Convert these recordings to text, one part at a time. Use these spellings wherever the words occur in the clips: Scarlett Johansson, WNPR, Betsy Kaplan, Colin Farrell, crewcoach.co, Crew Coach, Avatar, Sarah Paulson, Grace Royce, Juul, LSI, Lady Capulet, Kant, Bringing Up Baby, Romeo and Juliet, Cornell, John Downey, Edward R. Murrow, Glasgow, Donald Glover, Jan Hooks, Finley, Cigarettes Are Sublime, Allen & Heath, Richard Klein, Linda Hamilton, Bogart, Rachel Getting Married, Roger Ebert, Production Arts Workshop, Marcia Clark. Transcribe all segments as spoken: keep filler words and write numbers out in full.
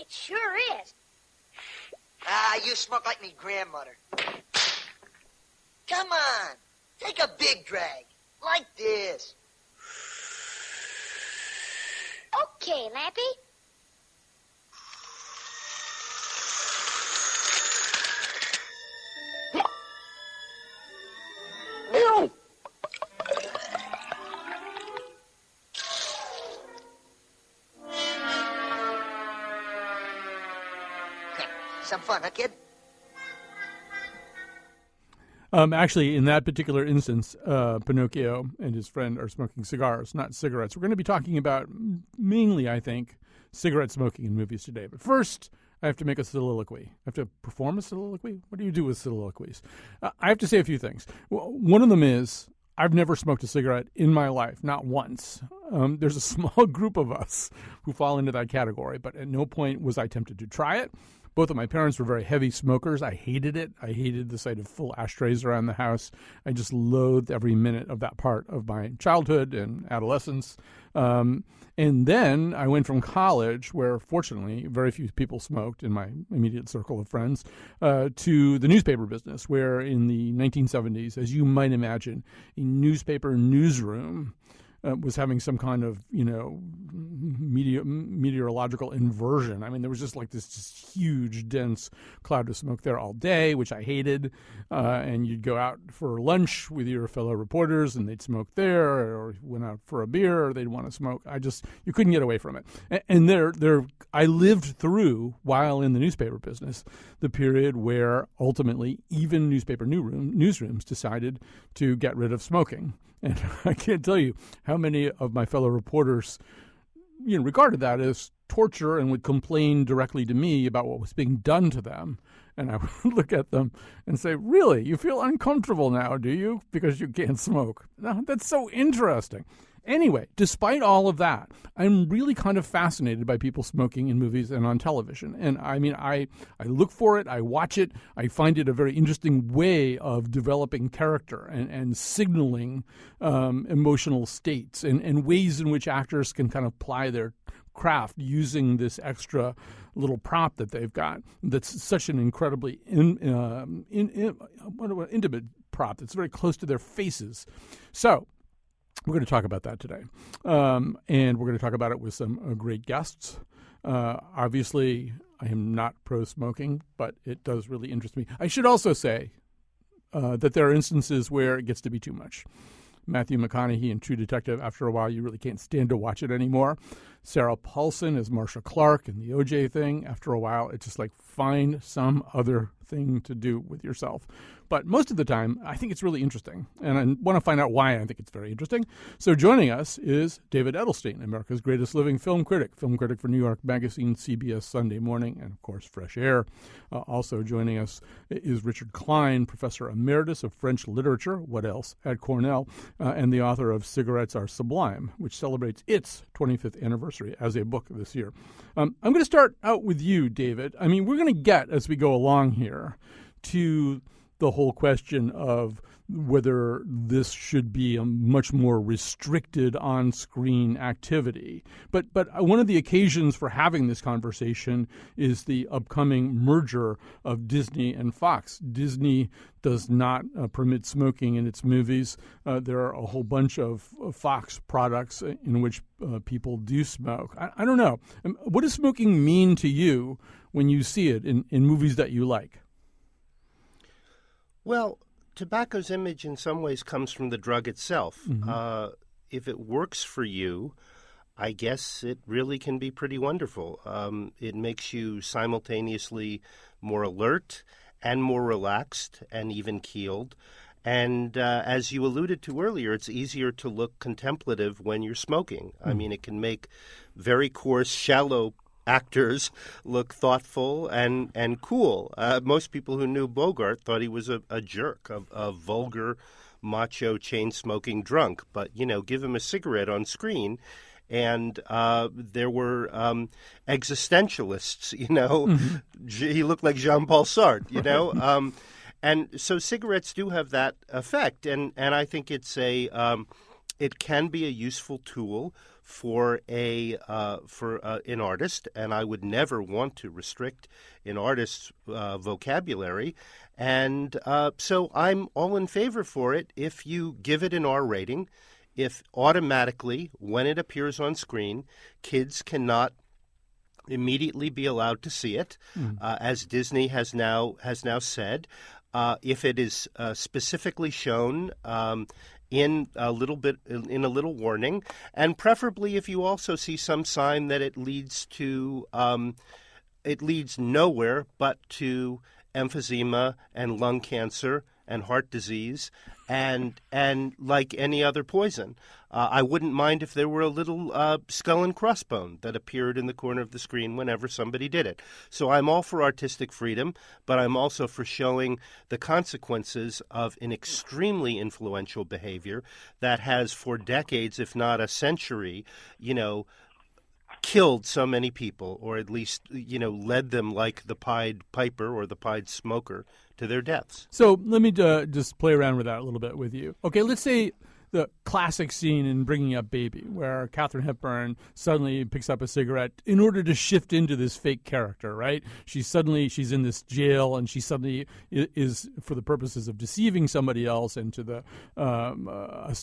It sure is. Ah, you smoke like me grandmother. Come on. Take a big drag. Like this. Okay, Lappy. Some fun, huh, kid? Um, actually, in that particular instance, uh, Pinocchio and his friend are smoking cigars, not cigarettes. We're going to be talking about mainly, I think, cigarette smoking in movies today. But first, I have to make a soliloquy. I have to perform a soliloquy? What do you do with soliloquies? Uh, I have to say a few things. Well, one of them is I've never smoked a cigarette in my life, not once. Um, there's a small group of us who fall into that category, but at no point was I tempted to try it. Both of my parents were very heavy smokers. I hated it. I hated the sight of full ashtrays around the house. I just loathed every minute of that part of my childhood and adolescence. Um, and then I went from college, where fortunately very few people smoked in my immediate circle of friends, uh, to the newspaper business, where in the nineteen seventies, as you might imagine, a newspaper newsroom Uh, was having some kind of, you know, meteor- meteorological inversion. I mean, there was just like this just huge, dense cloud of smoke there all day, which I hated. Uh, and you'd go out for lunch with your fellow reporters, and they'd smoke there, or went out for a beer, or they'd want to smoke. I just, you couldn't get away from it. And, and there, there, I lived through, while in the newspaper business, the period where ultimately even newspaper newsroom, newsrooms decided to get rid of smoking. And I can't tell you how many of my fellow reporters, you know, regarded that as torture and would complain directly to me about what was being done to them. And I would look at them and say, really, you feel uncomfortable now, do you? Because you can't smoke. Now, that's so interesting. Anyway, despite all of that, I'm really kind of fascinated by people smoking in movies and on television. And I mean, I, I look for it. I watch it. I find it a very interesting way of developing character and, and signaling um, emotional states and, and ways in which actors can kind of ply their craft using this extra little prop that they've got. That's such an incredibly in, uh, in, in, intimate prop that's very close to their faces. So we're going to talk about that today, um, and we're going to talk about it with some uh, great guests. Uh, obviously, I am not pro-smoking, but it does really interest me. I should also say uh, that there are instances where it gets to be too much. Matthew McConaughey in True Detective, after a while, you really can't stand to watch it anymore. Sarah Paulson as Marcia Clark in the O J thing. After a while, it's just like, find some other thing to do with yourself. But most of the time, I think it's really interesting, and I want to find out why I think it's very interesting. So joining us is David Edelstein, America's greatest living film critic, film critic for New York Magazine, C B S Sunday Morning, and, of course, Fresh Air. Uh, also joining us is Richard Klein, professor emeritus of French literature, what else, at Cornell, uh, and the author of Cigarettes Are Sublime, which celebrates its twenty-fifth anniversary as a book this year. Um, I'm going to start out with you, David. I mean, we're going to get, as we go along here, to the whole question of whether this should be a much more restricted on-screen activity. But but one of the occasions for having this conversation is the upcoming merger of Disney and Fox. Disney does not uh, permit smoking in its movies. Uh, there are a whole bunch of uh, Fox products in which uh, people do smoke. I, I don't know. What does smoking mean to you when you see it in, in movies that you like? Well, tobacco's image in some ways comes from the drug itself. Mm-hmm. Uh, if it works for you, I guess it really can be pretty wonderful. Um, it makes you simultaneously more alert and more relaxed and even-keeled. And uh, as you alluded to earlier, it's easier to look contemplative when you're smoking. Mm-hmm. I mean, it can make very coarse, shallow actors look thoughtful and, and cool. Uh, most people who knew Bogart thought he was a, a jerk, a, a vulgar, macho, chain-smoking drunk. But, you know, give him a cigarette on screen. And uh, there were um, existentialists, you know. Mm-hmm. He looked like Jean-Paul Sartre, you know. um, and so cigarettes do have that effect. And, and I think it's a um, it can be a useful tool for a uh, for uh, an artist. And I would never want to restrict an artist's uh, vocabulary. And uh, so I'm all in favor for it if you give it an R rating. If automatically, when it appears on screen, kids cannot immediately be allowed to see it, mm. uh, as Disney has now has now said. Uh, if it is uh, specifically shown um, in a little bit in a little warning, and preferably if you also see some sign that it leads to um, it leads nowhere but to emphysema and lung cancer and heart disease, and and like any other poison. Uh, I wouldn't mind if there were a little uh, skull and crossbone that appeared in the corner of the screen whenever somebody did it. So I'm all for artistic freedom, but I'm also for showing the consequences of an extremely influential behavior that has for decades, if not a century, you know, killed so many people, or at least, you know, led them like the Pied Piper or the Pied Smoker to their deaths. So let me uh, just play around with that a little bit with you. Okay, let's say the classic scene in Bringing Up Baby where Katharine Hepburn suddenly picks up a cigarette in order to shift into this fake character, right? She suddenly, she's in this jail and she suddenly is, for the purposes of deceiving somebody else and to the um, uh,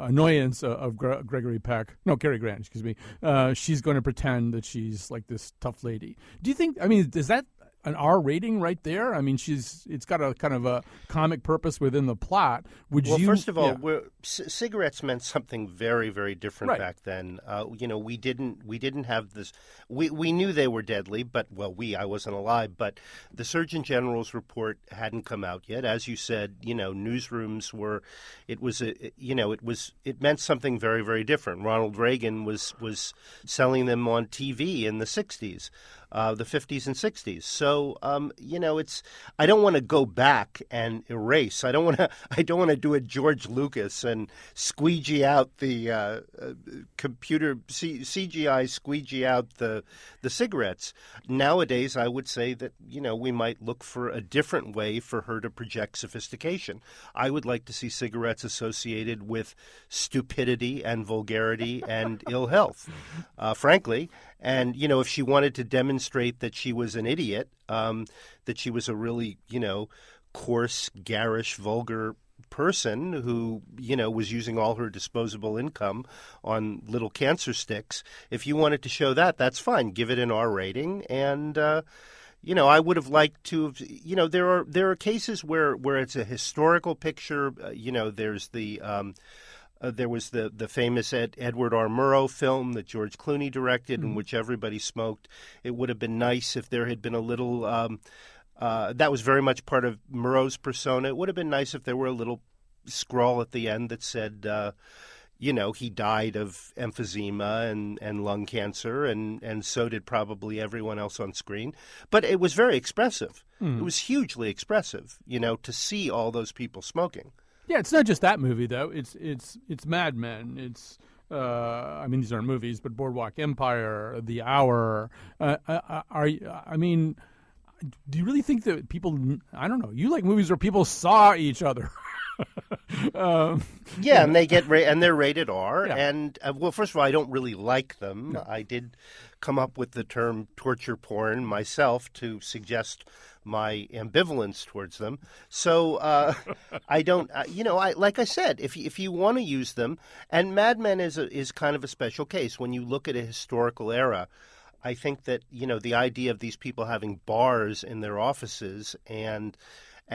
annoyance of Gregory Peck, no, Cary Grant, excuse me, uh, she's going to pretend that she's like this tough lady. Do you think, I mean, is that an R rating right there? I mean, she's it's got a kind of a comic purpose within the plot. Would well, you? Well, first of all, yeah. we're, c- cigarettes meant something very, very different right. back then. Uh, you know, we didn't we didn't have this. We we knew they were deadly, but well, we I wasn't alive. But the Surgeon General's report hadn't come out yet. As you said, you know, newsrooms were. It was a you know it was it meant something very, very different. Ronald Reagan was was selling them on T V in the sixties. Uh, the fifties and sixties. So um, you know, it's. I don't want to go back and erase. I don't want to. I don't want to do a George Lucas and squeegee out the uh, uh, computer C- CGI, squeegee out the the cigarettes. Nowadays, I would say that you know we might look for a different way for her to project sophistication. I would like to see cigarettes associated with stupidity and vulgarity and ill health, uh, frankly. And, you know, if she wanted to demonstrate that she was an idiot, um, that she was a really, you know, coarse, garish, vulgar person who, you know, was using all her disposable income on little cancer sticks, if you wanted to show that, that's fine. Give it an R rating. And, uh, you know, I would have liked to have, you know, there are there are cases where, where it's a historical picture. Uh, you know, there's the um, – Uh, there was the, the famous Ed, Edward R. Murrow film that George Clooney directed mm-hmm. in which everybody smoked. It would have been nice if there had been a little um, uh, – that was very much part of Murrow's persona. It would have been nice if there were a little scrawl at the end that said, uh, you know, he died of emphysema and, and lung cancer, and, and so did probably everyone else on screen. But it was very expressive. Mm-hmm. It was hugely expressive, you know, to see all those people smoking. Yeah, it's not just that movie though. It's it's it's Mad Men. It's uh, I mean these aren't movies, but Boardwalk Empire, The Hour. Uh, are, are I mean, do you really think that people? I don't know. You like movies where people saw each other. um, yeah, and they get ra- and they're rated R. Yeah. And uh, well, first of all, I don't really like them. No. I did come up with the term torture porn myself to suggest my ambivalence towards them. So uh, I don't, uh, you know, I like I said, if if you want to use them, and Mad Men is a, is kind of a special case. When you look at a historical era, I think that, you know, the idea of these people having bars in their offices and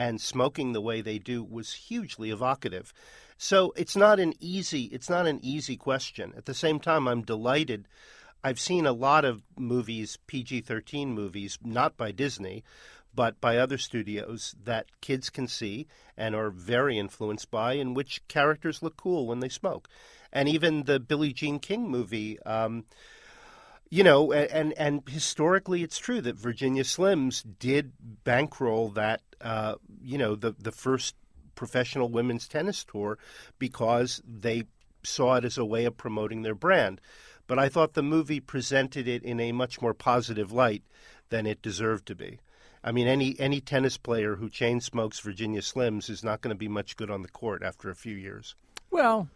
and smoking the way they do was hugely evocative. So it's not an easy, it's not an easy question. At the same time, I'm delighted. I've seen a lot of movies, P G thirteen movies, not by Disney, but by other studios that kids can see and are very influenced by, in which characters look cool when they smoke. And even the Billie Jean King movie, um, you know, and and historically it's true that Virginia Slims did bankroll that, uh, you know, the, the first professional women's tennis tour because they saw it as a way of promoting their brand. But I thought the movie presented it in a much more positive light than it deserved to be. I mean, any any tennis player who chain smokes Virginia Slims is not going to be much good on the court after a few years. Well,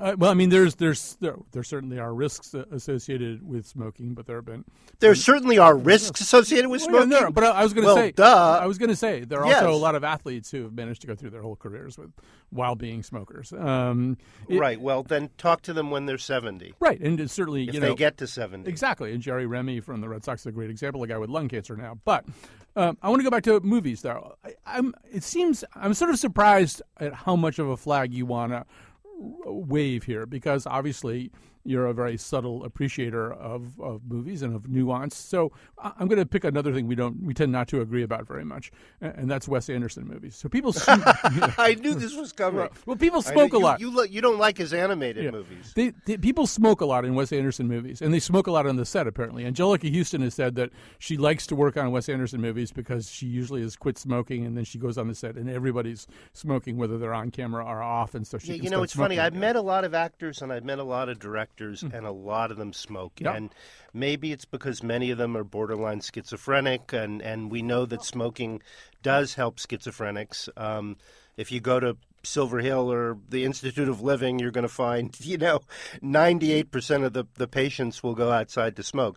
uh, well, I mean, there's there's there, there certainly are risks associated with smoking, but there have been there um, certainly are risks associated with smoking. Well, yeah, no, but I was going to well, say, duh. I was going to say there are yes. also a lot of athletes who have managed to go through their whole careers with while being smokers. Um, it, right. Well, then talk to them when they're seventy. Right, and it's certainly if you know, they get to seventy, exactly. And Jerry Remy from the Red Sox is a great example, a guy with lung cancer now, but. Um, I want to go back to movies, though. I, I'm. It seems I'm sort of surprised at how much of a flag you want to wave here, because obviously you're a very subtle appreciator of, of movies and of nuance. So I'm going to pick another thing we don't we tend not to agree about very much, and that's Wes Anderson movies. So people, sm- I knew this was coming. Well, people smoke you, a lot. You lo- you don't like his animated yeah. movies. They, they, people smoke a lot in Wes Anderson movies, and they smoke a lot on the set. Apparently, Angelica Houston has said that she likes to work on Wes Anderson movies because she usually has quit smoking, and then she goes on the set, and everybody's smoking, whether they're on camera or off, and so she. Yeah, can you know, it's smoking. Funny. I've met a lot of actors, and I've met a lot of directors. And a lot of them smoke. Yep. And maybe it's because many of them are borderline schizophrenic, and, and we know that smoking does help schizophrenics. Um, if you go to Silver Hill or the Institute of Living, you're going to find, you know, ninety-eight percent of the, the patients will go outside to smoke,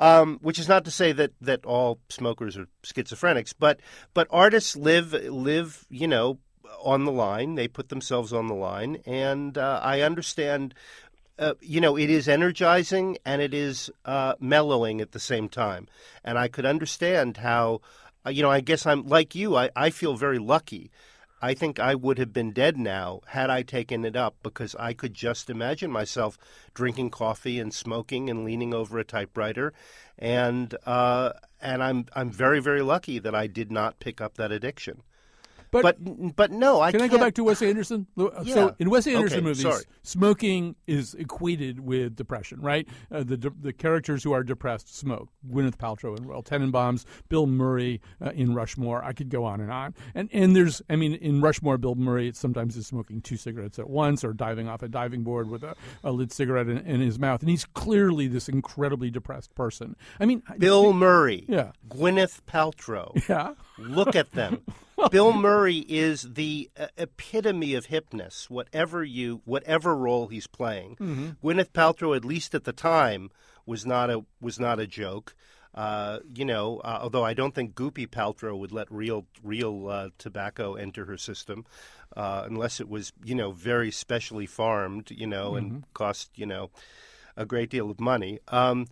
um, which is not to say that, that all smokers are schizophrenics. But but artists live live, you know, on the line. They put themselves on the line. And uh, I understand... Uh, you know, it is energizing and it is uh, mellowing at the same time. And I could understand how, uh, you know, I guess I'm like you, I, I feel very lucky. I think I would have been dead now had I taken it up, because I could just imagine myself drinking coffee and smoking and leaning over a typewriter. And uh, and I'm I'm very, very lucky that I did not pick up that addiction. But but, but no, I can can't. I go back to Wes Anderson? Yeah. So in Wes Anderson okay, movies, sorry. smoking is equated with depression, right? Uh, the de- the characters who are depressed smoke. Gwyneth Paltrow in Royal Tenenbaums, Bill Murray uh, in Rushmore. I could go on and on. And and there's, I mean, in Rushmore, Bill Murray it's sometimes is smoking two cigarettes at once or diving off a diving board with a, a lit cigarette in, in his mouth. And he's clearly this incredibly depressed person. I mean, Bill I, Murray, yeah, Gwyneth Paltrow, yeah. Look at them. Bill Murray is the uh, epitome of hipness, whatever you, whatever role he's playing. Mm-hmm. Gwyneth Paltrow, at least at the time, was not a was not a joke. Uh, you know, uh, although I don't think Goopy Paltrow would let real real uh, tobacco enter her system, uh, unless it was, you know, very specially farmed, you know, mm-hmm. and cost, you know, a great deal of money. Um,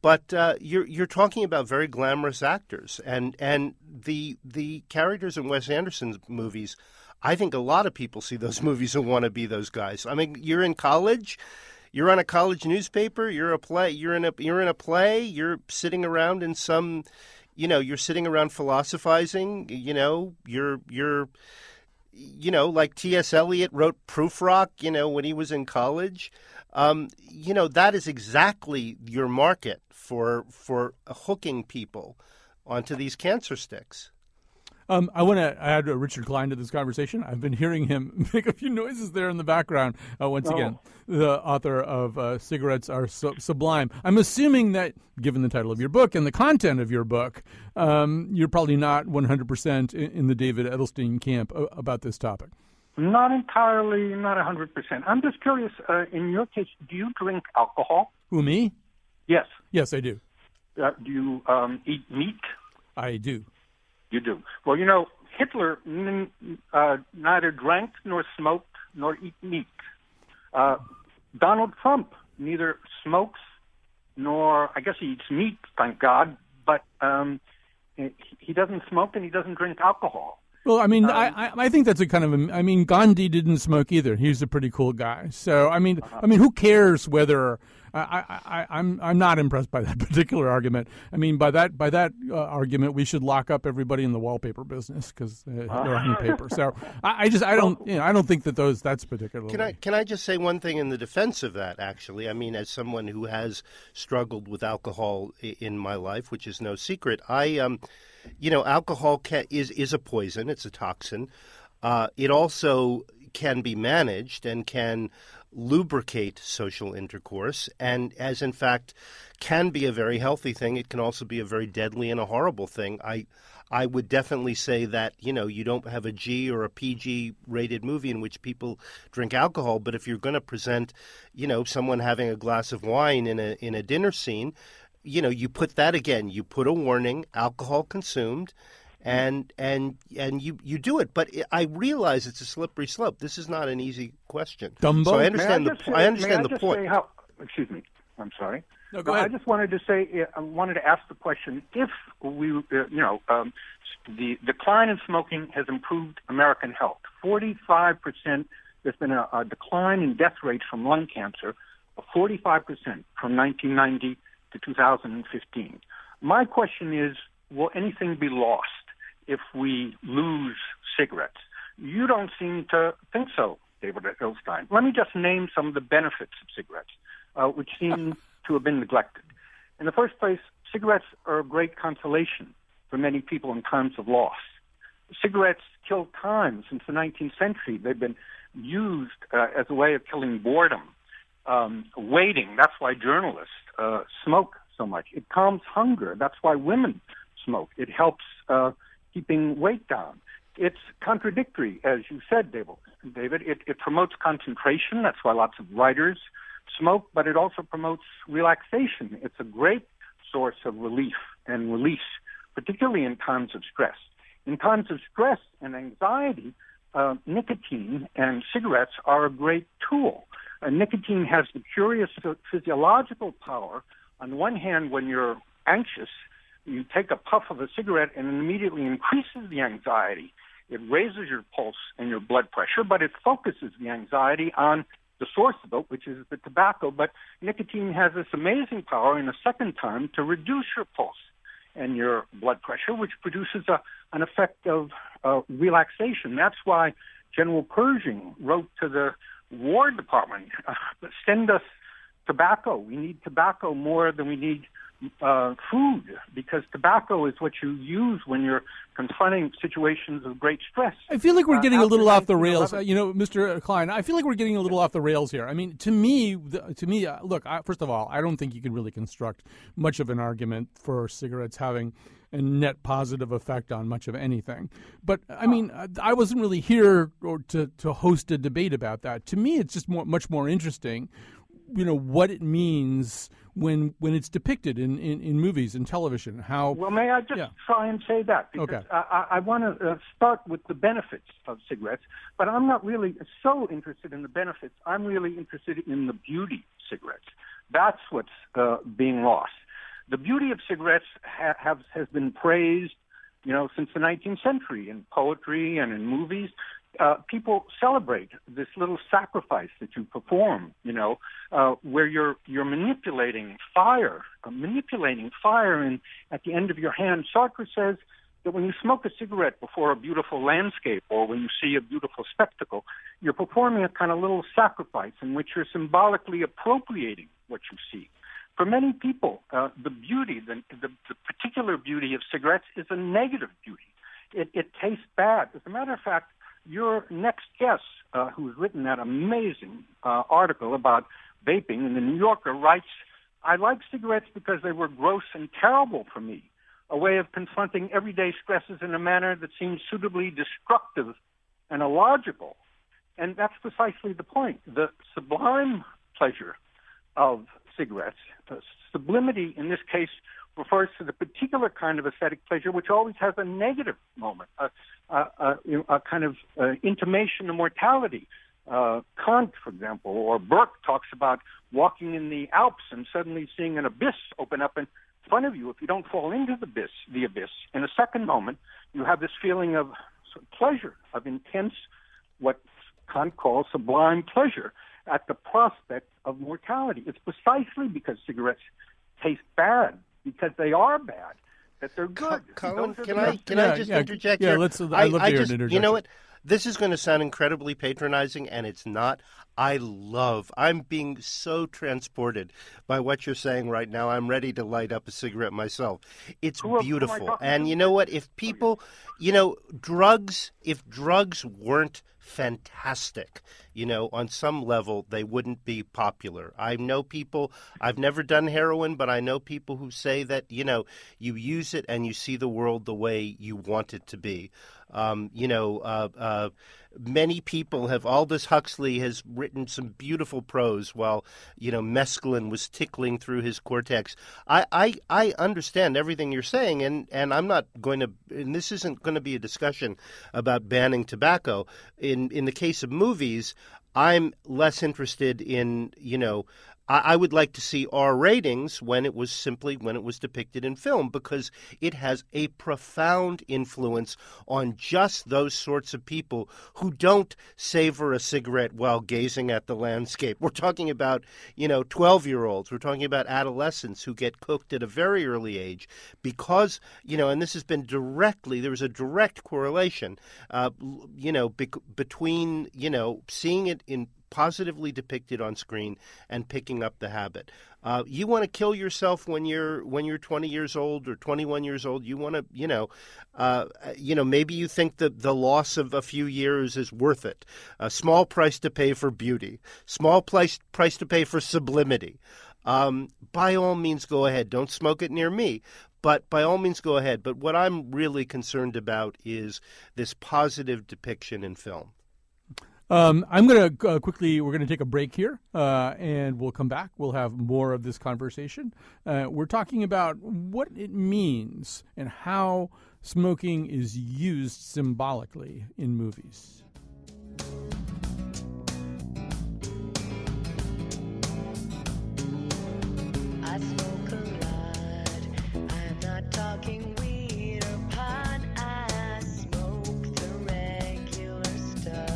But uh, you're you're talking about very glamorous actors, and and the the characters in Wes Anderson's movies. I think a lot of people see those movies and want to be those guys. I mean, you're in college, you're on a college newspaper, you're a play, you're in a you're in a play, you're sitting around in some, you know, you're sitting around philosophizing. You know, you're you're, you know, like T S Eliot wrote Proof Rock, you know, when he was in college. Um, you know, that is exactly your market for for hooking people onto these cancer sticks. Um, I want to add Richard Klein to this conversation. I've been hearing him make a few noises there in the background. Uh, once oh. again, the author of uh, Cigarettes Are Su- Sublime. I'm assuming that, given the title of your book and the content of your book, um, you're probably not one hundred percent in, in the David Edelstein camp a- about this topic. Not entirely, not one hundred percent. I'm just curious, uh, in your case, do you drink alcohol? Who, me? Yes. Yes, I do. Uh, do you um, eat meat? I do. You do. Well, you know, Hitler n- uh, neither drank nor smoked nor eat meat. Uh, Donald Trump neither smokes nor, I guess he eats meat, thank God, but um, he doesn't smoke and he doesn't drink alcohol. Well, I mean, um, I I think that's a kind of a, I mean, Gandhi didn't smoke either. He's a pretty cool guy. So, I mean, uh-huh. I mean, who cares whether I, I, I'm I'm not impressed by that particular argument. I mean, by that by that uh, argument, we should lock up everybody in the wallpaper business because uh, they're on paper. So I, I just I don't you know I don't think that those that's particularly. Can I can I just say one thing in the defense of that? Actually, I mean, as someone who has struggled with alcohol in my life, which is no secret, I um, you know, alcohol can, is is a poison. It's a toxin. Uh, it also can be managed and can lubricate social intercourse, and as in fact can be a very healthy thing, it can also be a very deadly and a horrible thing. I I would definitely say that, you know, you don't have a G or a P G rated movie in which people drink alcohol, but if you're going to present, you know, someone having a glass of wine in a in a dinner scene, you know, you put that again, you put a warning, alcohol consumed. And and and you, you do it, but I realize it's a slippery slope. This is not an easy question. Dumbo. So I understand the I understand the point. Excuse me. I'm sorry. No, go ahead. I just wanted to say I wanted to ask the question: if we, you know, um, the decline in smoking has improved American health. Forty-five percent. There's been a, a decline in death rates from lung cancer of forty-five percent from nineteen ninety to two thousand fifteen. My question is: will anything be lost if we lose cigarettes? You don't seem to think so, David Edelstein. Let me just name some of the benefits of cigarettes, uh, which seem to have been neglected. In the first place, cigarettes are a great consolation for many people in times of loss. Cigarettes kill time. Since the nineteenth century. They've been used uh, as a way of killing boredom, um, waiting. That's why journalists uh, smoke so much. It calms hunger. That's why women smoke. It helps uh, keeping weight down. It's contradictory, as you said, David. It, it promotes concentration. That's why lots of writers smoke, but it also promotes relaxation. It's a great source of relief and release, particularly in times of stress. In times of stress and anxiety, uh, nicotine and cigarettes are a great tool. Uh, nicotine has the curious physiological power. On the one hand, when you're anxious, you take a puff of a cigarette and it immediately increases the anxiety. It raises your pulse and your blood pressure, but it focuses the anxiety on the source of it, which is the tobacco. But nicotine has this amazing power in a second time to reduce your pulse and your blood pressure, which produces a, an effect of uh, relaxation. That's why General Pershing wrote to the War Department, uh, send us tobacco. We need tobacco more than we need Uh, food, because tobacco is what you use when you're confronting situations of great stress. I feel like we're getting uh, a little off the rails. Uh, you know, Mister Klein, I feel like we're getting a little off the rails here. I mean, to me, the, to me, uh, look, I, first of all, I don't think you can really construct much of an argument for cigarettes having a net positive effect on much of anything. But, I mean, I wasn't really here or to, to host a debate about that. To me, it's just more, much more interesting, you know, what it means when when it's depicted in, in, in movies and television. How well, may I just yeah. try and say that? Because okay. I, I want to start with the benefits of cigarettes, but I'm not really so interested in the benefits. I'm really interested in the beauty of cigarettes. That's what's uh, being lost. The beauty of cigarettes ha- have, has been praised, you know, since the nineteenth century in poetry and in movies. Uh, people celebrate this little sacrifice that you perform, you know, uh, where you're you're manipulating fire, uh, manipulating fire in, at the end of your hand. Sartre says that when you smoke a cigarette before a beautiful landscape or when you see a beautiful spectacle, you're performing a kind of little sacrifice in which you're symbolically appropriating what you see. For many people, uh, the beauty, the, the, the particular beauty of cigarettes is a negative beauty. It, it tastes bad. As a matter of fact, your next guest, uh, who's written that amazing uh, article about vaping in the New Yorker, writes, "I like cigarettes because they were gross and terrible for me, a way of confronting everyday stresses in a manner that seems suitably destructive and illogical." And that's precisely the point. The sublime pleasure of cigarettes, the sublimity in this case, refers to the particular kind of aesthetic pleasure, which always has a negative moment, a, a, a, a kind of uh, intimation of mortality. Uh, Kant, for example, or Burke talks about walking in the Alps and suddenly seeing an abyss open up in front of you. If you don't fall into the abyss, the abyss, in a second moment, you have this feeling of pleasure, of intense, what Kant calls sublime pleasure. at the prospect of mortality. It's precisely because cigarettes taste bad, because they are bad, that they're good. Co- Colin, can I best. can yeah, I just yeah, interject yeah, here? Yeah, let's. I'd I, love I to hear just, an interjection. You know what? This is going to sound incredibly patronizing, and it's not. I love, I'm being so transported by what you're saying right now. I'm ready to light up a cigarette myself. It's beautiful. And you know what? If people, you know, drugs, if drugs weren't fantastic, you know, on some level, they wouldn't be popular. I know people, I've never done heroin, but I know people who say that, you know, you use it and you see the world the way you want it to be. Um, you know, uh, uh, many people have, Aldous Huxley has written some beautiful prose while, you know, mescaline was tickling through his cortex. I, I, I understand everything you're saying, and, and I'm not going to, and this isn't going to be a discussion about banning tobacco. In, in the case of movies, I'm less interested in, you know, I would like to see R ratings when it was simply when it was depicted in film, because it has a profound influence on just those sorts of people who don't savor a cigarette while gazing at the landscape. We're talking about, you know, twelve-year-olds. We're talking about adolescents who get cooked at a very early age because, you know, and this has been directly, there was a direct correlation, uh, you know, be- between, you know, seeing it in positively depicted on screen and picking up the habit. Uh, you want to kill yourself when you're when you're twenty years old or twenty-one years old. You want to, you know, uh, you know, maybe you think that the loss of a few years is worth it. A small price to pay for beauty. Small price price to pay for sublimity. Um, by all means, go ahead. Don't smoke it near me. But by all means, go ahead. But what I'm really concerned about is this positive depiction in film. Um, I'm going to uh, quickly, we're going to take a break here, uh, and we'll come back. We'll have more of this conversation. Uh, we're talking about what it means and how smoking is used symbolically in movies. I smoke a lot. I'm not talking weed or pot. I smoke the regular stuff.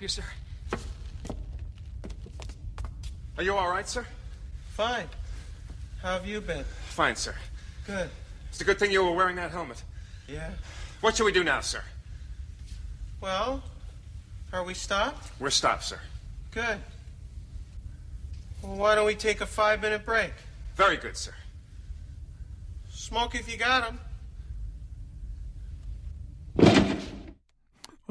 You, sir. Are you all right, sir? Fine. How have you been? Fine, sir. Good. It's a good thing you were wearing that helmet. Yeah. What shall we do now, sir? Well, are we stopped? We're stopped, sir. Good. Well, why don't we take a five-minute break? Very good, sir. Smoke if you got 'em.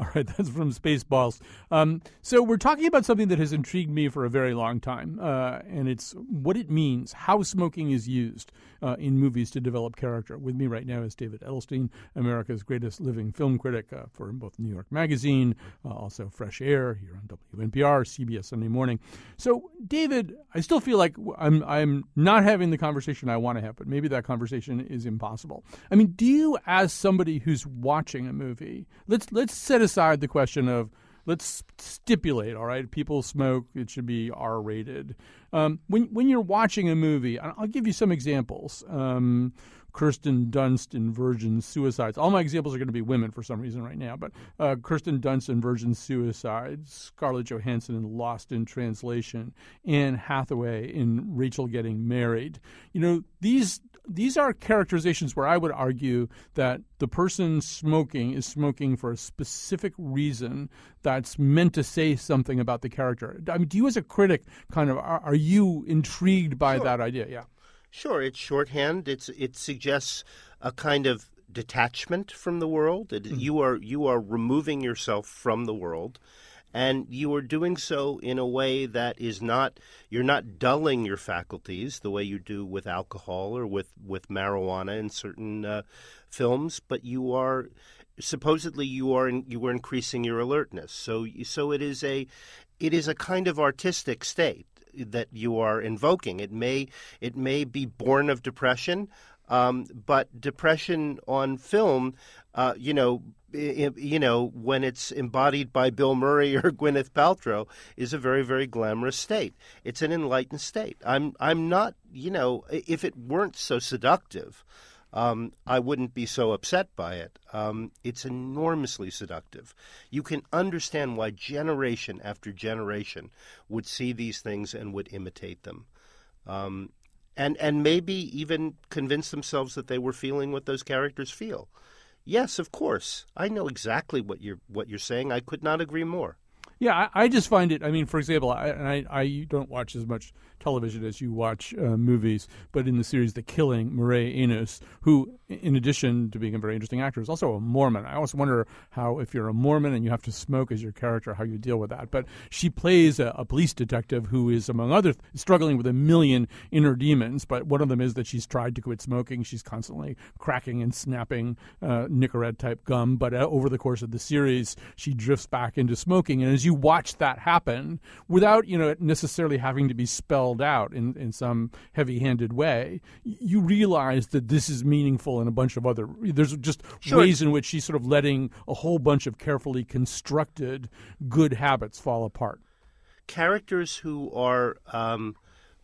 All right, that's from Spaceballs. Um, so we're talking about something that has intrigued me for a very long time, uh, and it's what it means, how smoking is used uh, in movies to develop character. With me right now is David Edelstein, America's greatest living film critic uh, for both New York Magazine, uh, also Fresh Air here on W N P R, C B S Sunday Morning. So, David, I still feel like I'm I'm not having the conversation I want to have, but maybe that conversation is impossible. I mean, do you, as somebody who's watching a movie, let's let's set aside Aside the question of, let's stipulate, all right, people smoke, it should be R-rated. Um, when when you're watching a movie, I'll give you some examples. Um, Kirsten Dunst in Virgin Suicides. All my examples are going to be women for some reason right now, but uh, Kirsten Dunst in Virgin Suicides, Scarlett Johansson in Lost in Translation, Anne Hathaway in Rachel Getting Married. You know, these These are characterizations where I would argue that the person smoking is smoking for a specific reason that's meant to say something about the character. I mean, do you as a critic kind of are, are you intrigued by sure. that idea? Yeah, sure. It's shorthand. It's it suggests a kind of detachment from the world. It, mm-hmm. You are you are removing yourself from the world. And you are doing so in a way that is not, you're not dulling your faculties the way you do with alcohol or with, with marijuana in certain uh, films, but you are, supposedly you are, in, you are increasing your alertness. So, so it is a, it is a kind of artistic state that you are invoking. It may, it may be born of depression. Um, but depression on film, uh, you know, you know, when it's embodied by Bill Murray or Gwyneth Paltrow, is a very, very glamorous state. It's an enlightened state. I'm, I'm not, you know, if it weren't so seductive, um, I wouldn't be so upset by it. Um, it's enormously seductive. You can understand why generation after generation would see these things and would imitate them. Um, and, and maybe even convince themselves that they were feeling what those characters feel. Yes, of course. I know exactly what you're what you're saying. I could not agree more. Yeah, I, I just find it. I mean, for example, I, and I, I don't watch as much television as you watch uh, movies, but in the series The Killing, Mairead Enos, who, in addition to being a very interesting actor, is also a Mormon. I always wonder how, if you're a Mormon and you have to smoke as your character, how you deal with that. But she plays a, a police detective who is, among other th- struggling with a million inner demons, but one of them is that she's tried to quit smoking. She's constantly cracking and snapping uh, Nicorette-type gum, but uh, over the course of the series, she drifts back into smoking. And as you watch that happen, without, you know, it necessarily having to be spelled out in, in some heavy-handed way, you realize that this is meaningful and a bunch of other – there's just sure. ways in which she's sort of letting a whole bunch of carefully constructed good habits fall apart. Characters who are um,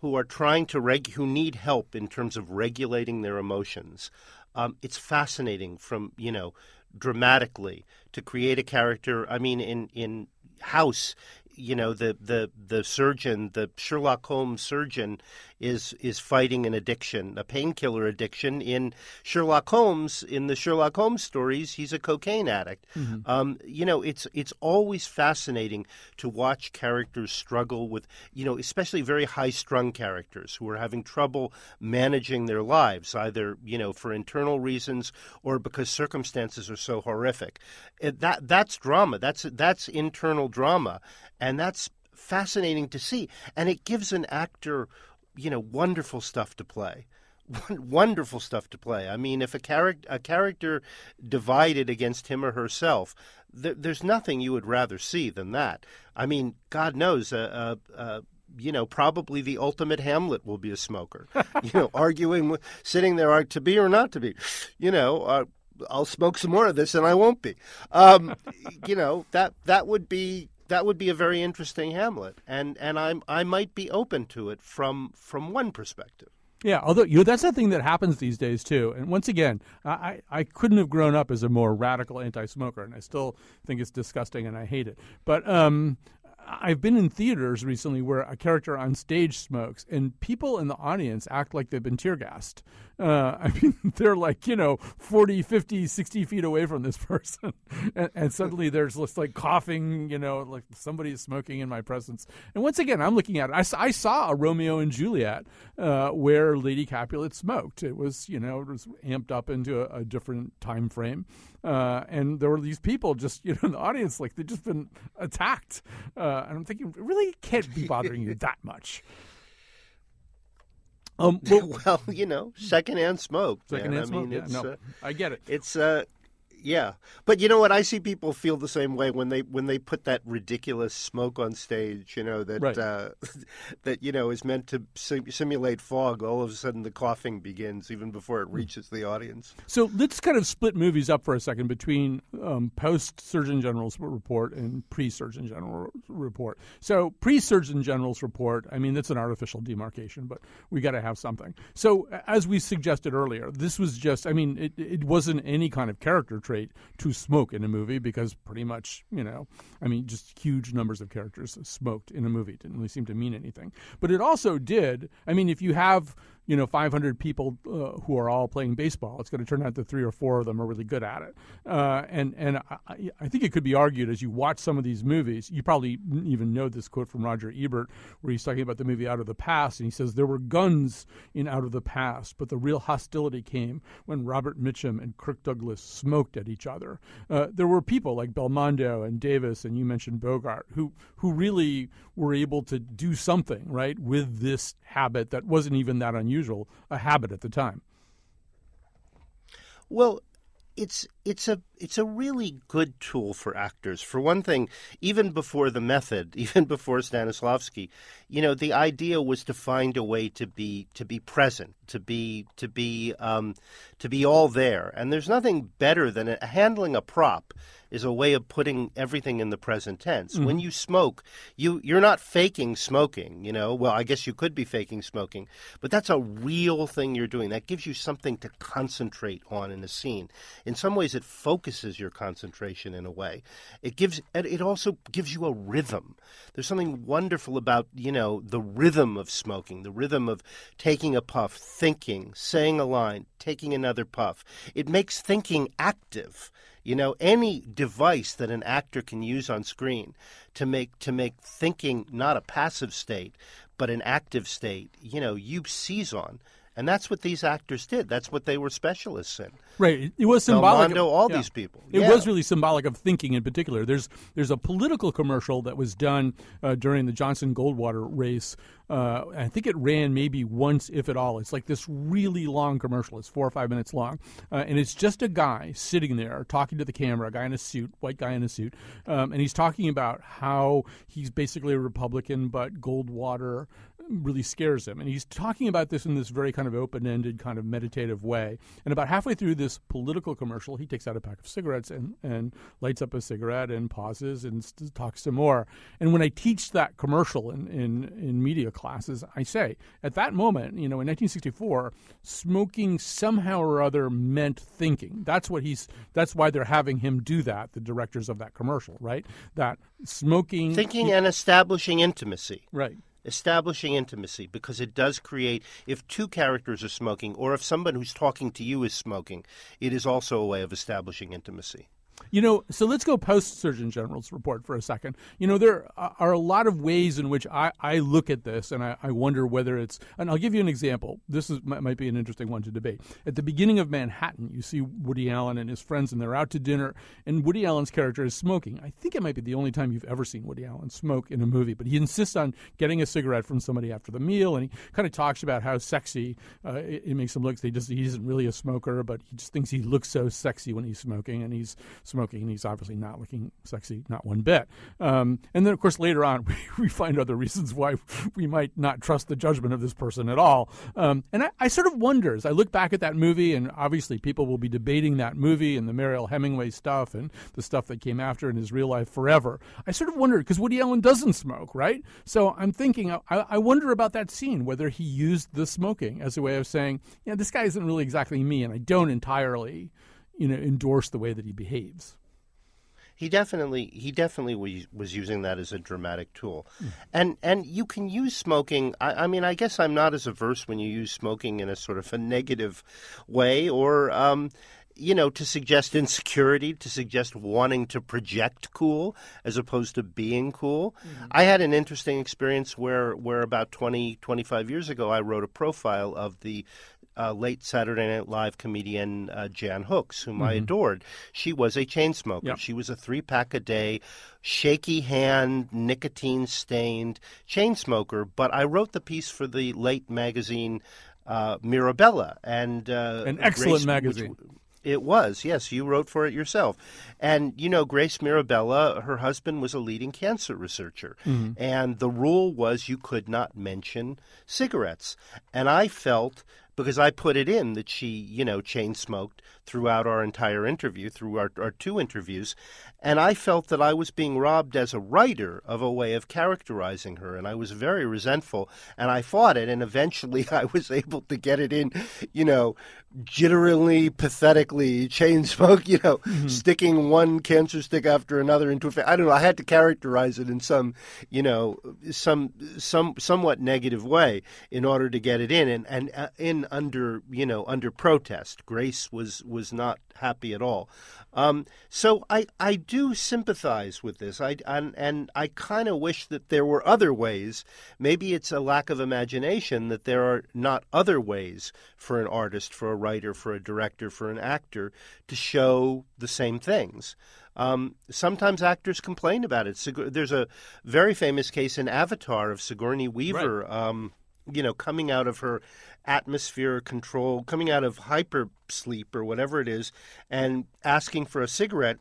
who are trying to reg- – who need help in terms of regulating their emotions. Um, it's fascinating from, you know, dramatically to create a character – I mean, in, in House – you know, the, the, the surgeon, the Sherlock Holmes surgeon is is fighting an addiction, a painkiller addiction. In Sherlock Holmes, in the Sherlock Holmes stories, he's a cocaine addict. Mm-hmm. Um, you know, it's it's always fascinating to watch characters struggle with, you know, especially very high-strung characters who are having trouble managing their lives, either, you know, for internal reasons or because circumstances are so horrific. That that's drama. That's that's internal drama. And that's fascinating to see. And it gives an actor, you know, wonderful stuff to play. Wonderful stuff to play. I mean, if a, char- a character divided against him or herself, th- there's nothing you would rather see than that. I mean, God knows, uh, uh, uh, you know, probably the ultimate Hamlet will be a smoker. You know, arguing, with, sitting there, to be or not to be, you know, uh, I'll smoke some more of this and I won't be. Um, you know, that that would be... That would be a very interesting Hamlet, and and I I might be open to it from from one perspective. Yeah, although you know, that's the thing that happens these days too. And once again, I, I couldn't have grown up as a more radical anti-smoker, and I still think it's disgusting and I hate it. But um, I've been in theaters recently where a character on stage smokes, and people in the audience act like they've been tear gassed. Uh, I mean, they're like, you know, forty, fifty, sixty feet away from this person. And, and suddenly there's just like coughing, you know, like somebody is smoking in my presence. And once again, I'm looking at it. I, I saw a Romeo and Juliet uh, where Lady Capulet smoked. It was, you know, it was amped up into a, a different time frame. Uh, and there were these people just, you know, in the audience, like they'd just been attacked. Uh, and I'm thinking, really can't be bothering you that much. Um, well, well, you know, secondhand smoke. Secondhand I smoke. Mean, it's, yeah, no, uh, I get it. It's, uh, yeah, but you know what? I see people feel the same way when they when they put that ridiculous smoke on stage. You know that right. uh, that you know is meant to sim- simulate fog. All of a sudden, the coughing begins even before it reaches the audience. So let's kind of split movies up for a second between um, post Surgeon General's report and pre Surgeon General report. So pre Surgeon General's report. I mean, that's an artificial demarcation, but we got to have something. So as we suggested earlier, this was just. I mean, it it wasn't any kind of character trait to smoke in a movie because pretty much, you know, I mean, just huge numbers of characters smoked in a movie. It didn't really seem to mean anything. But it also did. I mean, if you have, you know, five hundred people uh, who are all playing baseball, it's going to turn out that three or four of them are really good at it. Uh, and and I, I think it could be argued as you watch some of these movies, you probably even know this quote from Roger Ebert where he's talking about the movie Out of the Past, and he says, there were guns in Out of the Past, but the real hostility came when Robert Mitchum and Kirk Douglas smoked at each other. Uh, there were people like Belmondo and Davis, and you mentioned Bogart, who, who really were able to do something, right, with this habit that wasn't even that unusual. Usual, a habit at the time. Well, it's it's a it's a really good tool for actors. For one thing, even before the method, even before Stanislavski, you know, the idea was to find a way to be to be present, to be to be um, to be all there. And there's nothing better than it. Handling a prop is a way of putting everything in the present tense. Mm-hmm. When you smoke, you you're not faking smoking. You know, well, I guess you could be faking smoking, but that's a real thing you're doing. That gives you something to concentrate on in a scene. In some ways, it focuses. focuses your concentration in a way. It gives, it also gives you a rhythm. There's something wonderful about, you know, the rhythm of smoking, the rhythm of taking a puff, thinking, saying a line, taking another puff. It makes thinking active. You know, any device that an actor can use on screen to make to make thinking not a passive state, but an active state, you know, you seize on. And that's what these actors did. That's what they were specialists in. Right. It was symbolic. Del Mondo, all yeah. these people. It yeah. was really symbolic of thinking in particular. There's there's a political commercial that was done uh, during the Johnson-Goldwater race. Uh, I think it ran maybe once, if at all. It's like this really long commercial. It's four or five minutes long. Uh, and it's just a guy sitting there talking to the camera, a guy in a suit, white guy in a suit. Um, and he's talking about how he's basically a Republican, but Goldwater really scares him. And he's talking about this in this very kind of open-ended, kind of meditative way. And about halfway through this political commercial, he takes out a pack of cigarettes and, and lights up a cigarette and pauses and st- talks some more. And when I teach that commercial in, in, in media classes, I say, at that moment, you know, in nineteen sixty-four, smoking somehow or other meant thinking. That's what he's, that's why they're having him do that, the directors of that commercial, right? That smoking... Thinking he, and establishing intimacy. Right. Establishing intimacy, because it does create, if two characters are smoking or if someone who's talking to you is smoking, it is also a way of establishing intimacy. You know, so let's go post Surgeon General's report for a second. You know, there are a lot of ways in which I, I look at this and I, I wonder whether it's, and I'll give you an example. This is might be an interesting one to debate. At the beginning of Manhattan, you see Woody Allen and his friends and they're out to dinner and Woody Allen's character is smoking. I think it might be the only time you've ever seen Woody Allen smoke in a movie, but he insists on getting a cigarette from somebody after the meal and he kind of talks about how sexy uh, it, it makes him look. He, just, he isn't really a smoker, but he just thinks he looks so sexy when he's smoking and he's smoking, and he's obviously not looking sexy, not one bit. Um, and then, of course, later on, we, we find other reasons why we might not trust the judgment of this person at all. Um, and I, I sort of wonder, as I look back at that movie, and obviously people will be debating that movie and the Mariel Hemingway stuff and the stuff that came after in his real life forever. I sort of wondered, because Woody Allen doesn't smoke, right? So I'm thinking, I, I wonder about that scene, whether he used the smoking as a way of saying, yeah, this guy isn't really exactly me, and I don't entirely... you know, endorse the way that he behaves. He definitely, he definitely was, was using that as a dramatic tool, mm. and and you can use smoking. I, I mean, I guess I'm not as averse when you use smoking in a sort of a negative way, or um, you know, to suggest insecurity, to suggest wanting to project cool as opposed to being cool. Mm. I had an interesting experience where where about twenty, twenty-five years ago, I wrote a profile of the. Uh, late Saturday Night Live comedian uh, Jan Hooks, whom mm-hmm. I adored. She was a chain smoker. Yep. She was a three-pack-a-day, shaky-hand, nicotine-stained chain smoker. But I wrote the piece for the late magazine uh, Mirabella. And, uh, an excellent Grace, magazine. Which, it was, yes. You wrote for it yourself. And, you know, Grace Mirabella, her husband was a leading cancer researcher. Mm-hmm. And the rule was you could not mention cigarettes. And I felt... because I put it in that she, you know, chain smoked throughout our entire interview, through our, our two interviews. And I felt that I was being robbed as a writer of a way of characterizing her. And I was very resentful. And I fought it. And eventually I was able to get it in, you know, jitterily, pathetically, chain smoke, you know, mm-hmm. sticking one cancer stick after another into a fa- I don't know. I had to characterize it in some, you know, some some somewhat negative way in order to get it in. And, and uh, in under, you know, under protest. Grace was was not happy at all. Um, so I, I do sympathize with this. I, I and I kind of wish that there were other ways. Maybe it's a lack of imagination that there are not other ways for an artist, for a writer, for a director, for an actor to show the same things. Um, sometimes actors complain about it. Sig- there's a very famous case in Avatar of Sigourney Weaver. Right. Um, you know, coming out of her atmosphere control, coming out of hyper sleep or whatever it is, and asking for a cigarette.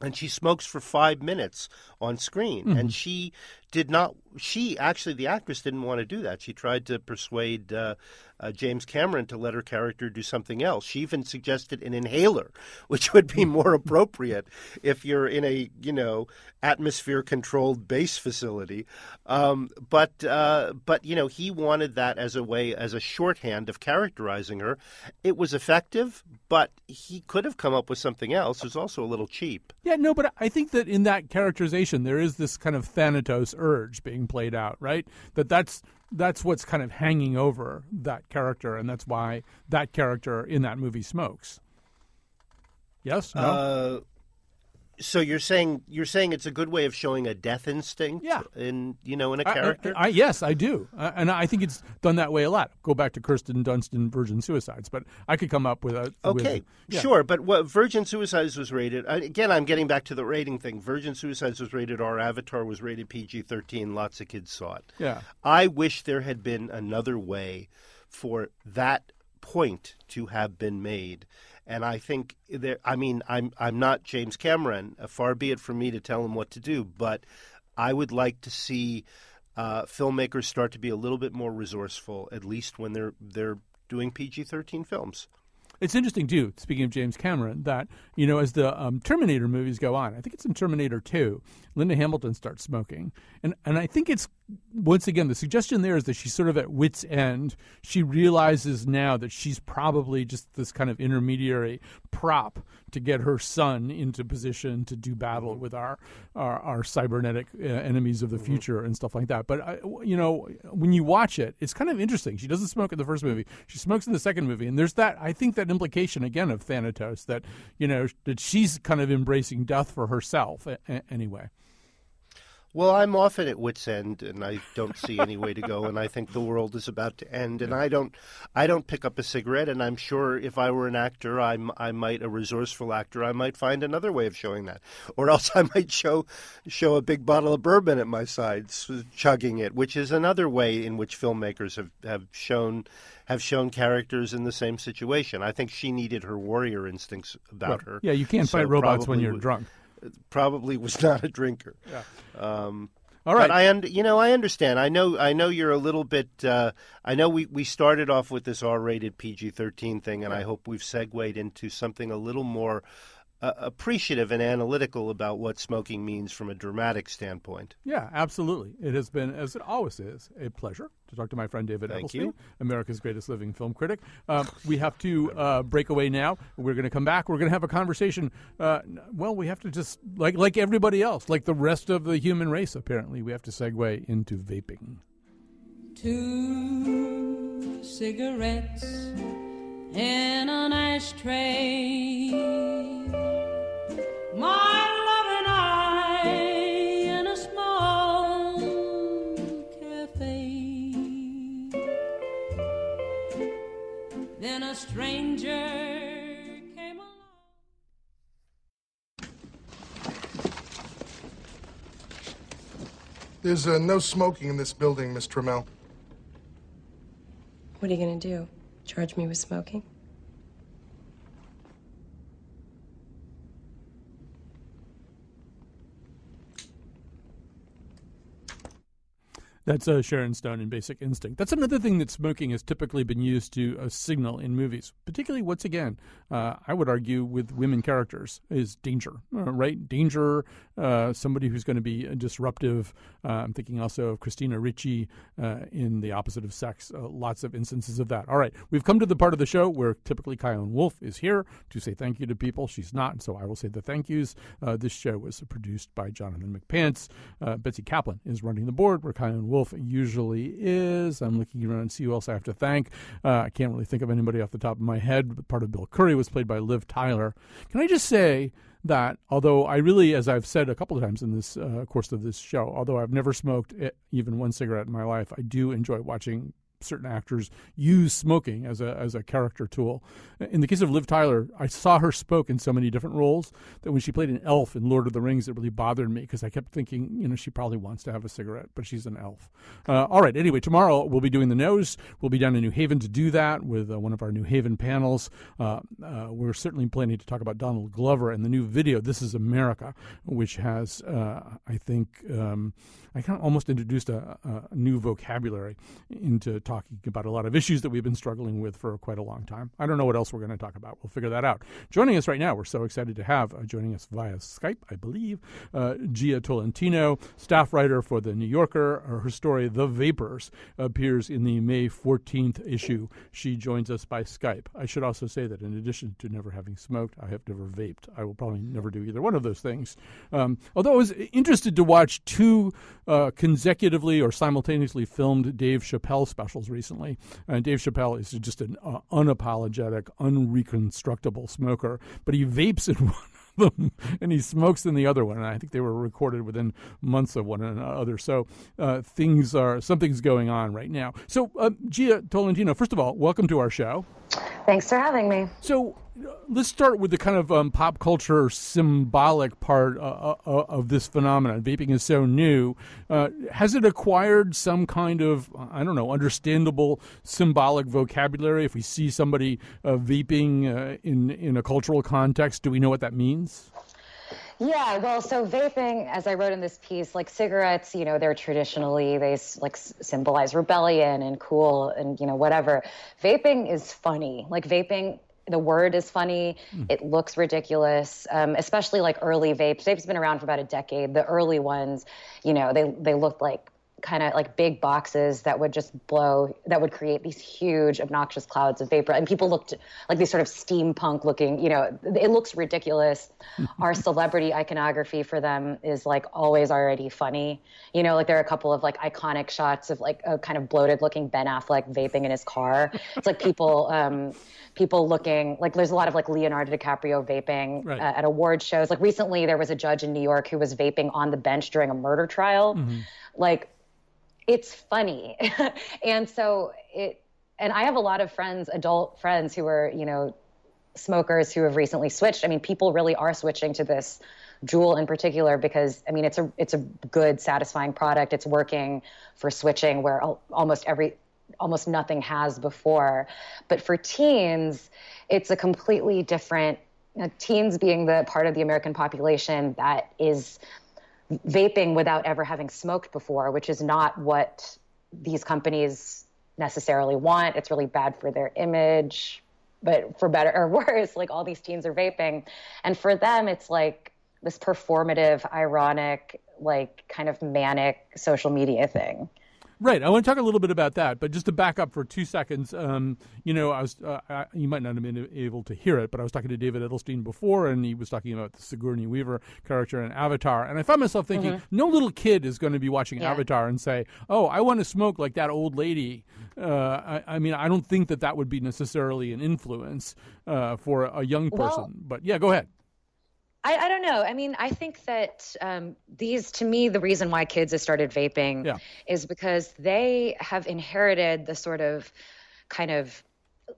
And she smokes for five minutes on screen. Mm-hmm. And she did not, she actually, the actress didn't want to do that. She tried to persuade uh, uh, James Cameron to let her character do something else. She even suggested an inhaler, which would be more appropriate if you're in a, you know, atmosphere-controlled base facility. Um, but, uh, but, you know, he wanted that as a way, as a shorthand of characterizing her. It was effective, but he could have come up with something else. It was also a little cheap. Yeah, no, but I think that in that characterization, there is this kind of Thanatos urge being played out, right? That that's that's what's kind of hanging over that character, and that's why that character in that movie smokes. Yes? No? Uh, so you're saying you're saying it's a good way of showing a death instinct, yeah. in you know in a character. I, I, I, yes, I do, uh, and I think it's done that way a lot. Go back to Kirsten Dunst in Virgin Suicides, but I could come up with a okay, with, yeah. sure. But what Virgin Suicides was rated again. I'm getting back to the rating thing. Virgin Suicides was rated R. Avatar was rated P G thirteen. Lots of kids saw it. Yeah, I wish there had been another way for that point to have been made. And I think there. I mean, I'm I'm not James Cameron. Far be it from me to tell him what to do. But I would like to see uh, filmmakers start to be a little bit more resourceful, at least when they're they're doing P G thirteen films. It's interesting too. Speaking of James Cameron, that you know, as the um, Terminator movies go on, I think it's in Terminator two, Linda Hamilton starts smoking, and and I think it's once again the suggestion there is that she's sort of at wit's end. She realizes now that she's probably just this kind of intermediary prop to get her son into position to do battle with our our, our cybernetic uh, enemies of the future and stuff like that. But I, you know, when you watch it, it's kind of interesting. She doesn't smoke in the first movie; she smokes in the second movie, and there's that. I think that. Implication again of Thanatos that you know that she's kind of embracing death for herself a- anyway. Well, I'm often at wit's end, and I don't see any way to go, and I think the world is about to end, and I don't, I don't pick up a cigarette, and I'm sure if I were an actor, I'm, I might, a resourceful actor, I might find another way of showing that, or else I might show, show a big bottle of bourbon at my side, chugging it, which is another way in which filmmakers have, have shown, have shown characters in the same situation. I think she needed her warrior instincts about well, her. Yeah, you can't so fight robots when you're would, drunk. Probably was not a drinker. Yeah. Um, All right. But I, un- you know, I understand. I know. I know you're a little bit. Uh, I know we, we started off with this R-rated P G thirteen thing, and yeah. I hope we've segued into something a little more uh, appreciative and analytical about what smoking means from a dramatic standpoint. Yeah, absolutely. It has been, as it always is, a pleasure to talk to my friend David Thank Edelstein, you. America's greatest living film critic. Uh, we have to uh, break away now. We're going to come back. We're going to have a conversation. Uh, well, we have to just, like like everybody else, like the rest of the human race, apparently, we have to segue into vaping. Two cigarettes in an ashtray. My Then a stranger came along. There's uh, no smoking in this building, Miss Trammell. What are you going to do? Charge me with smoking? That's uh, Sharon Stone in Basic Instinct. That's another thing that smoking has typically been used to uh, signal in movies, particularly, once again, uh, I would argue with women characters, is danger, uh, right? Danger, uh, somebody who's going to be disruptive. Uh, I'm thinking also of Christina Ricci uh, in The Opposite of Sex. Uh, lots of instances of that. All right, we've come to the part of the show where typically Kyone Wolf is here to say thank you to people. She's not, so I will say the thank yous. Uh, this show was produced by Jonathan McPants. Uh, Betsy Kaplan is running the board where Kyone Wolf usually is. I'm looking around to see who else I have to thank. Uh, I can't really think of anybody off the top of my head, but part of Bill Curry was played by Liv Tyler. Can I just say that, although I really, as I've said a couple of times in this uh, course of this show, although I've never smoked even one cigarette in my life, I do enjoy watching certain actors use smoking as a as a character tool. In the case of Liv Tyler, I saw her spoke in so many different roles that when she played an elf in Lord of the Rings, it really bothered me because I kept thinking, you know, she probably wants to have a cigarette, but she's an elf. Uh, all right. Anyway, tomorrow we'll be doing the nose. We'll be down in New Haven to do that with uh, one of our New Haven panels. Uh, uh, we're certainly planning to talk about Donald Glover and the new video, This Is America, which has, uh, I think, um, I kind of almost introduced a, a new vocabulary into talking about a lot of issues that we've been struggling with for quite a long time. I don't know what else we're going to talk about. We'll figure that out. Joining us right now, we're so excited to have, uh, joining us via Skype, I believe, uh, Gia Tolentino, staff writer for The New Yorker. Her story, The Vapors, appears in the May fourteenth issue. She joins us by Skype. I should also say that in addition to never having smoked, I have never vaped. I will probably never do either one of those things. Um, although I was interested to watch two uh, consecutively or simultaneously filmed Dave Chappelle specials recently. Uh, Dave Chappelle is just an uh, unapologetic, unreconstructable smoker, but he vapes in one of them and he smokes in the other one. And I think they were recorded within months of one another. So uh, things are something's going on right now. So uh, Gia Tolentino, first of all, welcome to our show. Thanks for having me. So uh, let's start with the kind of um, pop culture symbolic part uh, uh, of this phenomenon. Vaping is so new. Uh, has it acquired some kind of, I don't know, understandable symbolic vocabulary? If we see somebody uh, vaping uh, in, in a cultural context, do we know what that means? Yeah, well, so vaping, as I wrote in this piece, like cigarettes, you know, they're traditionally, they like symbolize rebellion and cool and, you know, whatever. Vaping is funny. Like vaping, the word is funny. Mm. It looks ridiculous, um, especially like early vapes. Vape's been around for about a decade. The early ones, you know, they, they looked like kind of like big boxes that would just blow, that would create these huge obnoxious clouds of vapor. And people looked like these sort of steampunk looking, you know, it looks ridiculous. Our celebrity iconography for them is like always already funny. You know, like there are a couple of like iconic shots of like a kind of bloated looking Ben Affleck vaping in his car. It's like people, um, people looking like there's a lot of like Leonardo DiCaprio vaping right. uh, at award shows. Like recently there was a judge in New York who was vaping on the bench during a murder trial. Mm-hmm. Like, it's funny. And so it, and I have a lot of friends, adult friends who are, you know, smokers who have recently switched. I mean, people really are switching to this Juul in particular because, I mean, it's a, it's a good, satisfying product. It's working for switching where almost every, almost nothing has before. But for teens, it's a completely different, you know, teens being the part of the American population that is vaping without ever having smoked before, which is not what these companies necessarily want. It's really bad for their image, but for better or worse, like all these teens are vaping. And for them, it's like this performative, ironic, like kind of manic social media thing. Right. I want to talk a little bit about that, but just to back up for two seconds, um, you know, I was uh, I, you might not have been able to hear it, but I was talking to David Edelstein before, and he was talking about the Sigourney Weaver character in Avatar, and I found myself thinking, mm-hmm. no little kid is going to be watching yeah. Avatar and say, oh, I want to smoke like that old lady. Uh, I, I mean, I don't think that that would be necessarily an influence uh, for a young person, well, but yeah, go ahead. I, I don't know. I mean, I think that um, these, to me, the reason why kids have started vaping yeah. is because they have inherited the sort of kind of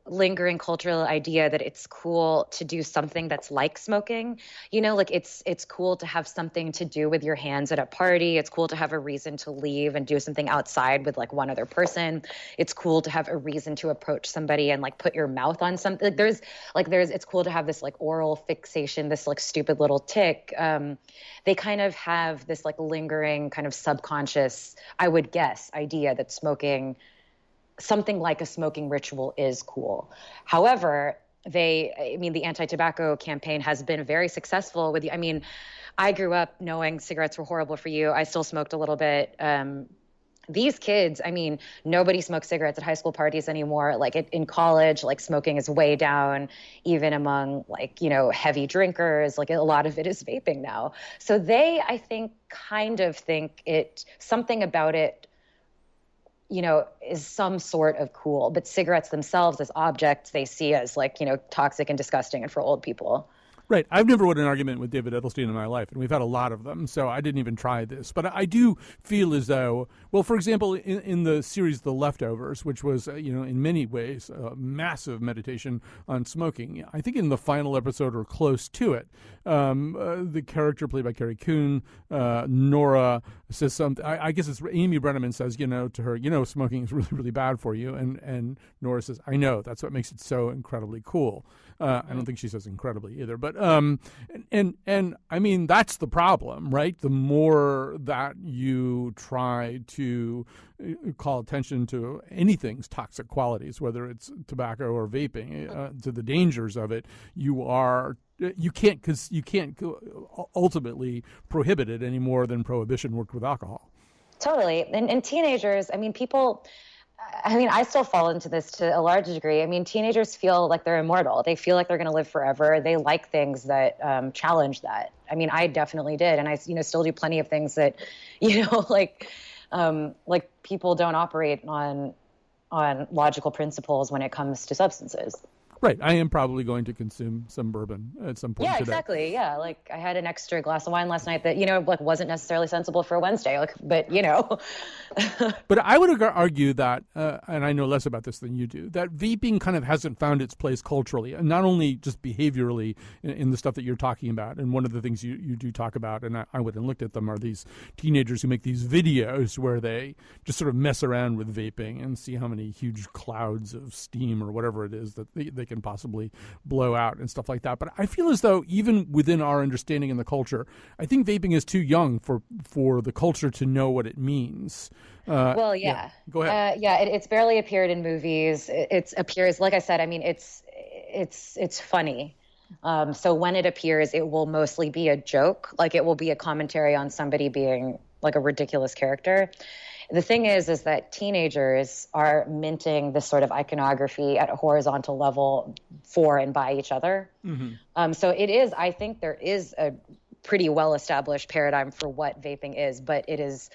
lingering cultural idea that it's cool to do something that's like smoking. You know, like it's it's cool to have something to do with your hands at a party. It's cool to have a reason to leave and do something outside with like one other person. It's cool to have a reason to approach somebody and like put your mouth on something. Like there's like there's it's cool to have this like oral fixation, this like stupid little tic. Um, they kind of have this like lingering kind of subconscious, I would guess, idea that smoking something like a smoking ritual is cool. However, they, I mean, the anti-tobacco campaign has been very successful with, I mean, I grew up knowing cigarettes were horrible for you. I still smoked a little bit. Um, these kids, I mean, nobody smokes cigarettes at high school parties anymore. Like it, in college, like smoking is way down, even among like, you know, heavy drinkers, like a lot of it is vaping now. So they, I think, kind of think it, something about it, you know, is some sort of cool, but cigarettes themselves as objects they see as like, you know, toxic and disgusting and for old people. Right. I've never had an argument with David Edelstein in my life, and we've had a lot of them, so I didn't even try this. But I do feel as though, well, for example, in, in the series The Leftovers, which was, uh, you know, in many ways a massive meditation on smoking, I think in the final episode or close to it, um, uh, the character played by Carrie Coon, uh, Nora, says something. I, I guess it's Amy Brenneman says, you know, to her, you know, smoking is really, really bad for you. And, and Nora says, I know. That's what makes it so incredibly cool. Uh, I don't think she says incredibly either, but um, and, and and I mean that's the problem, right? The more that you try to call attention to anything's toxic qualities, whether it's tobacco or vaping, uh, to the dangers of it, you are you can't because you can't ultimately prohibit it any more than prohibition worked with alcohol. Totally, and and teenagers, I mean, people. I mean, I still fall into this to a large degree. I mean, teenagers feel like they're immortal. They feel like they're going to live forever. They like things that um, challenge that. I mean, I definitely did. And I, you know, still do plenty of things that, you know, like, um, like people don't operate on, on logical principles when it comes to substances. Right. I am probably going to consume some bourbon at some point. Yeah, today. Exactly. Yeah. Like I had an extra glass of wine last night that, you know, like wasn't necessarily sensible for Wednesday, like, but you know. But I would argue that, uh, and I know less about this than you do, that vaping kind of hasn't found its place culturally, and not only just behaviorally in, in the stuff that you're talking about. And one of the things you, you do talk about, and I, I went and looked at them, are these teenagers who make these videos where they just sort of mess around with vaping and see how many huge clouds of steam or whatever it is that they, they can and possibly blow out and stuff like that. But I feel as though even within our understanding in the culture, I think vaping is too young for, for the culture to know what it means. Uh, well, yeah. yeah. Go ahead. Uh, yeah, it, it's barely appeared in movies. It it's appears, like I said, I mean, it's it's it's funny. Um, so when it appears, it will mostly be a joke. Like it will be a commentary on somebody being like a ridiculous character. The thing is, is that teenagers are minting this sort of iconography at a horizontal level for and by each other. Mm-hmm. Um, so it is, I think there is a pretty well-established paradigm for what vaping is, but it is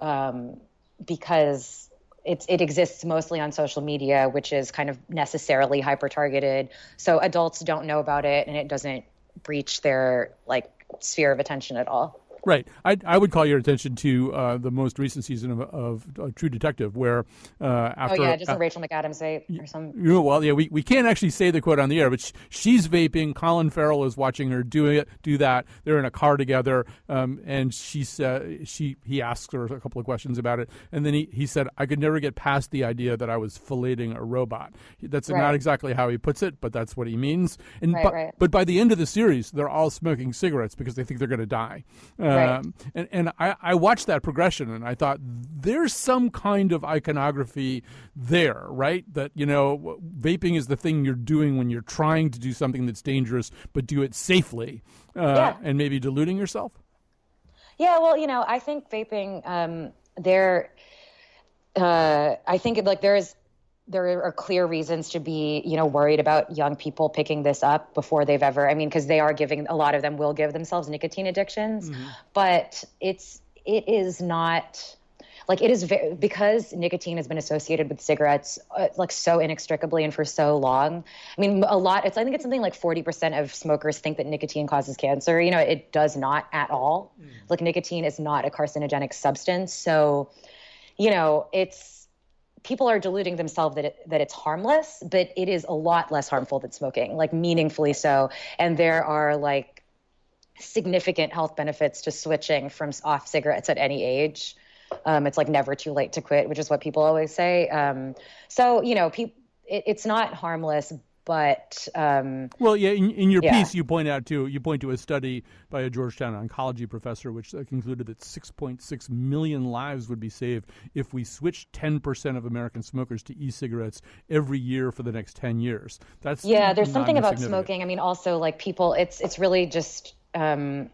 um, because it's, it exists mostly on social media, which is kind of necessarily hyper-targeted. So adults don't know about it, and it doesn't breach their like sphere of attention at all. Right. I, I would call your attention to uh, the most recent season of, of, of True Detective where uh, after... Oh, yeah, just uh, Rachel McAdams vape or something. You know, well, yeah, we, we can't actually say the quote on the air, but sh- she's vaping. Colin Farrell is watching her do it, do that. They're in a car together, um, and she uh, she he asks her a couple of questions about it, and then he, he said, I could never get past the idea that I was filleting a robot. That's right. Not exactly how he puts it, but that's what he means. And right, bu- right. But by the end of the series, they're all smoking cigarettes because they think they're going to die. Uh, Right. Um, and and I, I watched that progression, and I thought there's some kind of iconography there, right? That, you know, vaping is the thing you're doing when you're trying to do something that's dangerous, but do it safely uh, yeah. and maybe deluding yourself. Yeah, well, you know, I think vaping um, there, uh, I think it, like there is, there are clear reasons to be, you know, worried about young people picking this up before they've ever, I mean, because they are giving, a lot of them will give themselves nicotine addictions, mm-hmm. but it's, it is not like it is very, because nicotine has been associated with cigarettes, uh, like so inextricably and for so long. I mean, a lot, it's, I think it's something like forty percent of smokers think that nicotine causes cancer. You know, it does not at all. Mm. Like nicotine is not a carcinogenic substance. So, you know, it's, people are deluding themselves that it, that it's harmless, but it is a lot less harmful than smoking, like meaningfully so. And there are like significant health benefits to switching from off cigarettes at any age. Um, it's like never too late to quit, which is what people always say. Um, so, you know, pe- it, it's not harmless, but um, well, yeah. In, in your yeah. piece, you point out to you point to a study by a Georgetown oncology professor, which concluded that six point six million lives would be saved if we switched ten percent of American smokers to e-cigarettes every year for the next ten years. That's yeah. There's something about smoking. I mean, also like people, it's it's really just um,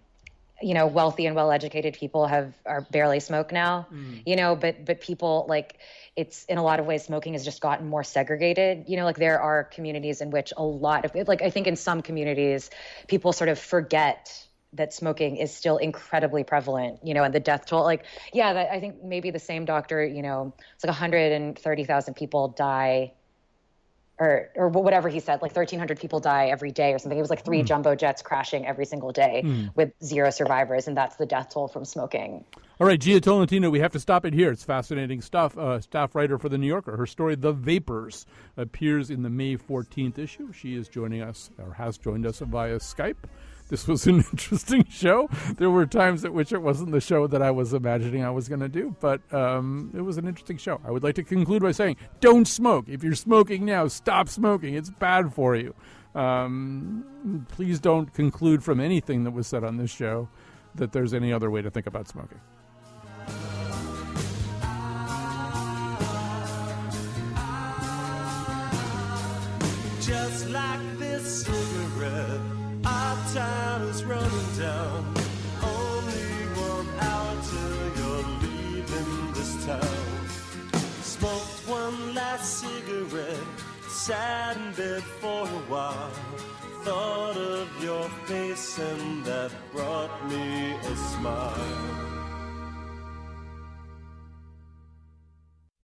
you know, wealthy and well-educated people have are barely smoke now. Mm. You know, but but people like. It's in a lot of ways, smoking has just gotten more segregated. You know, like there are communities in which a lot of, like I think in some communities, people sort of forget that smoking is still incredibly prevalent, you know, and the death toll, like, yeah, that, I think maybe the same doctor, you know, it's like one hundred thirty thousand people die or or whatever he said, like thirteen hundred people die every day or something. It was like three mm. jumbo jets crashing every single day mm. with zero survivors, and that's the death toll from smoking. All right, Gia Tolentino, we have to stop it here. It's fascinating stuff. Uh, staff writer for The New Yorker. Her story, The Vapors, appears in the May fourteenth issue. She is joining us, or has joined us, via Skype. This was an interesting show. There were times at which it wasn't the show that I was imagining I was going to do, but um, it was an interesting show. I would like to conclude by saying, don't smoke. If you're smoking now, stop smoking. It's bad for you. Um, please don't conclude from anything that was said on this show that there's any other way to think about smoking. Just like this cigarette, our time is running down. Only one hour till you're leaving this town. Smoked one last cigarette, sat in bed for a while. Thought of your face and that brought me a smile.